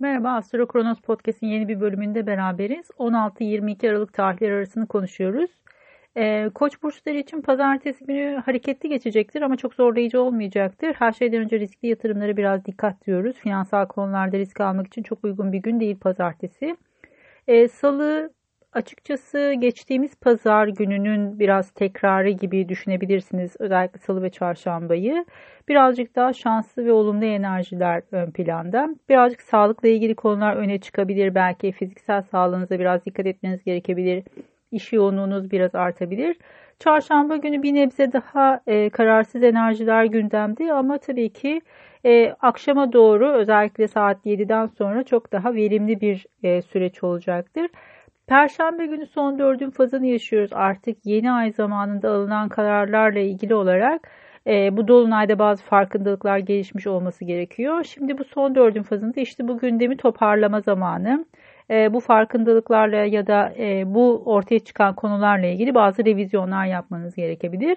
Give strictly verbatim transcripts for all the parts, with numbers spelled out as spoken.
Merhaba, Astro Kronos Podcast'in yeni bir bölümünde beraberiz. on altı yirmi iki Aralık tarihleri arasını konuşuyoruz. E, Koç burçları için pazartesi günü hareketli geçecektir ama çok zorlayıcı olmayacaktır. Her şeyden önce riskli yatırımlara biraz dikkat diyoruz. Finansal konularda risk almak için çok uygun bir gün değil pazartesi. E, Salı açıkçası geçtiğimiz pazar gününün biraz tekrarı gibi düşünebilirsiniz. Özellikle salı ve çarşambayı. Birazcık daha şanslı ve olumlu enerjiler ön planda. Birazcık sağlıkla ilgili konular öne çıkabilir. Belki fiziksel sağlığınıza biraz dikkat etmeniz gerekebilir. İş yoğunluğunuz biraz artabilir. Çarşamba günü bir nebze daha e, kararsız enerjiler gündemde ama tabii ki e, akşama doğru özellikle saat yediden sonra çok daha verimli bir e, süreç olacaktır. Perşembe günü son dördün fazını yaşıyoruz. Artık yeni ay zamanında alınan kararlarla ilgili olarak e, bu dolunayda bazı farkındalıklar gelişmiş olması gerekiyor. Şimdi bu son dördün fazında işte bu gündemi toparlama zamanı. E, bu farkındalıklarla ya da e, bu ortaya çıkan konularla ilgili bazı revizyonlar yapmanız gerekebilir.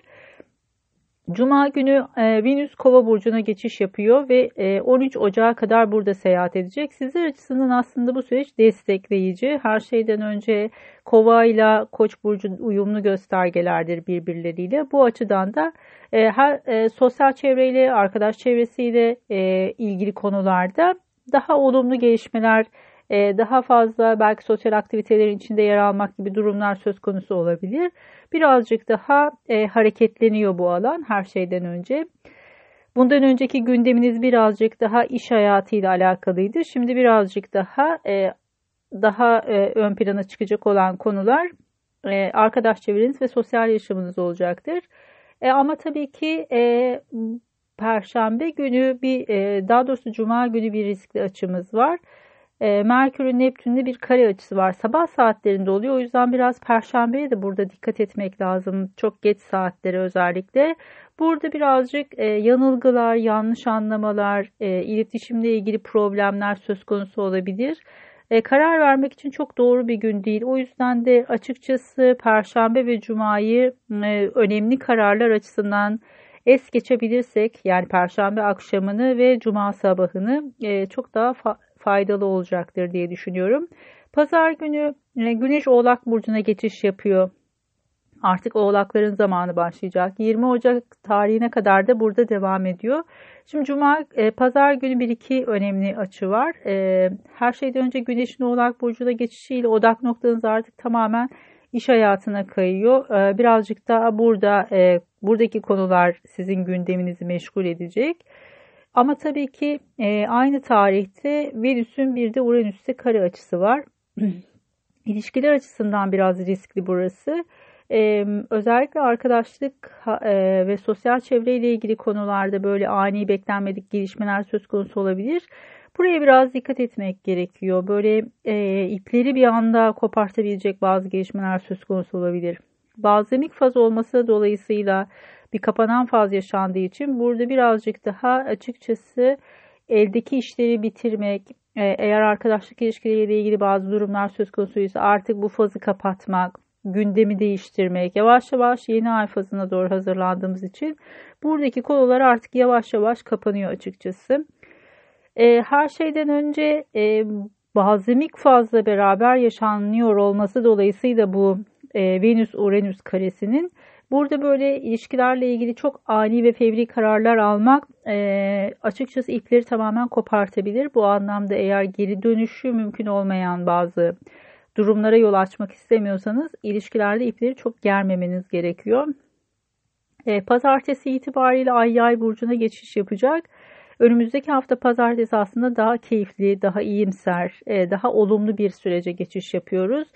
Cuma günü e, Venüs Kova burcuna geçiş yapıyor ve e, on üç Ocağa kadar burada seyahat edecek. Sizler açısından aslında bu süreç destekleyici. Her şeyden önce Kova ile Koç burcu uyumlu göstergelerdir birbirleriyle. Bu açıdan da e, her e, sosyal çevreyle, arkadaş çevresiyle e, ilgili konularda daha olumlu gelişmeler, daha fazla belki sosyal aktivitelerin içinde yer almak gibi durumlar söz konusu olabilir. Birazcık daha e, hareketleniyor bu alan her şeyden önce. Bundan önceki gündeminiz birazcık daha iş hayatıyla alakalıydı. Şimdi birazcık daha e, daha e, ön plana çıkacak olan konular e, arkadaş çevreniz ve sosyal yaşamınız olacaktır. E, ama tabii ki e, Perşembe günü bir e, daha doğrusu Cuma günü bir riskli açımız var. Merkür'ün Neptün'le bir kare açısı var. Sabah saatlerinde oluyor. O yüzden biraz Perşembe'ye de burada dikkat etmek lazım. Çok geç saatlere özellikle. Burada birazcık yanılgılar, yanlış anlamalar, iletişimle ilgili problemler söz konusu olabilir. Karar vermek için çok doğru bir gün değil. O yüzden de açıkçası Perşembe ve Cuma'yı önemli kararlar açısından es geçebilirsek, yani Perşembe akşamını ve Cuma sabahını çok daha farklı faydalı olacaktır diye düşünüyorum. Pazar günü Güneş Oğlak burcuna geçiş yapıyor. Artık Oğlakların zamanı başlayacak. yirmi Ocak tarihine kadar da burada devam ediyor. Şimdi Cuma, e, Pazar günü bir iki önemli açı var. E, her şeyden önce Güneş'in Oğlak burcuna geçişiyle odak noktanız artık tamamen iş hayatına kayıyor. E, birazcık daha burada e, buradaki konular sizin gündeminizi meşgul edecek. Ama tabii ki e, aynı tarihte Venüs'ün bir de Uranüs'te kare açısı var. İlişkiler açısından biraz riskli burası. E, özellikle arkadaşlık e, ve sosyal çevreyle ilgili konularda böyle ani beklenmedik gelişmeler söz konusu olabilir. Buraya biraz dikkat etmek gerekiyor. Böyle e, ipleri bir anda kopartabilecek bazı gelişmeler söz konusu olabilir. Balsamik faz olması dolayısıyla bir kapanan faz yaşandığı için burada birazcık daha açıkçası eldeki işleri bitirmek, eğer arkadaşlık ilişkileriyle ilgili bazı durumlar söz konusuysa artık bu fazı kapatmak, gündemi değiştirmek, yavaş yavaş yeni ay fazına doğru hazırlandığımız için buradaki konular artık yavaş yavaş kapanıyor açıkçası. Her şeyden önce balsamik fazla beraber yaşanıyor olması dolayısıyla bu Venüs-Uranüs karesinin burada böyle ilişkilerle ilgili çok ani ve fevri kararlar almak e, açıkçası ipleri tamamen kopartabilir. Bu anlamda eğer geri dönüşü mümkün olmayan bazı durumlara yol açmak istemiyorsanız ilişkilerde ipleri çok germemeniz gerekiyor. E, pazartesi itibariyle Ay Yay burcuna geçiş yapacak. Önümüzdeki hafta pazartesi aslında daha keyifli, daha iyimser, e, daha olumlu bir sürece geçiş yapıyoruz.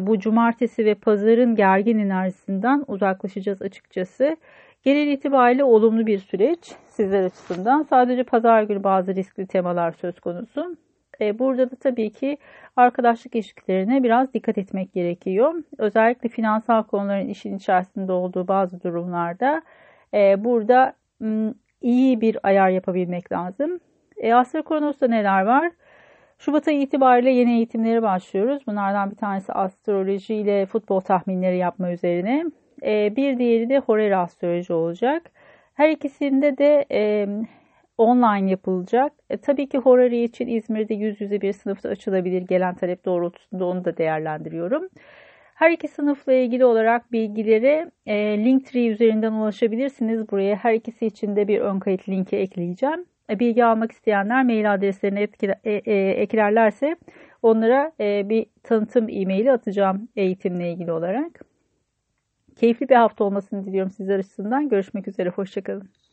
Bu cumartesi ve pazarın gergin enerjisinden uzaklaşacağız açıkçası. Genel itibariyle olumlu bir süreç sizler açısından. Sadece pazar günü bazı riskli temalar söz konusu. Burada da tabii ki arkadaşlık ilişkilerine biraz dikkat etmek gerekiyor. Özellikle finansal konuların işin içerisinde olduğu bazı durumlarda burada iyi bir ayar yapabilmek lazım. Astro Kronos'ta neler var? Şubat ayı itibariyle yeni eğitimlere başlıyoruz. Bunlardan bir tanesi astroloji ile futbol tahminleri yapma üzerine. Bir diğeri de horary astroloji olacak. Her ikisinde de online yapılacak. E, tabii ki horary için İzmir'de yüz yüze bir sınıfta açılabilir. Gelen talep doğrultusunda onu da değerlendiriyorum. Her iki sınıfla ilgili olarak bilgileri e, Linktree üzerinden ulaşabilirsiniz. Buraya her ikisi için de bir ön kayıt linki ekleyeceğim. E, bilgi almak isteyenler mail adreslerini etkile, e, e, eklerlerse onlara e, bir tanıtım e-maili atacağım eğitimle ilgili olarak. Keyifli bir hafta olmasını diliyorum sizler açısından. Görüşmek üzere. Hoşçakalın.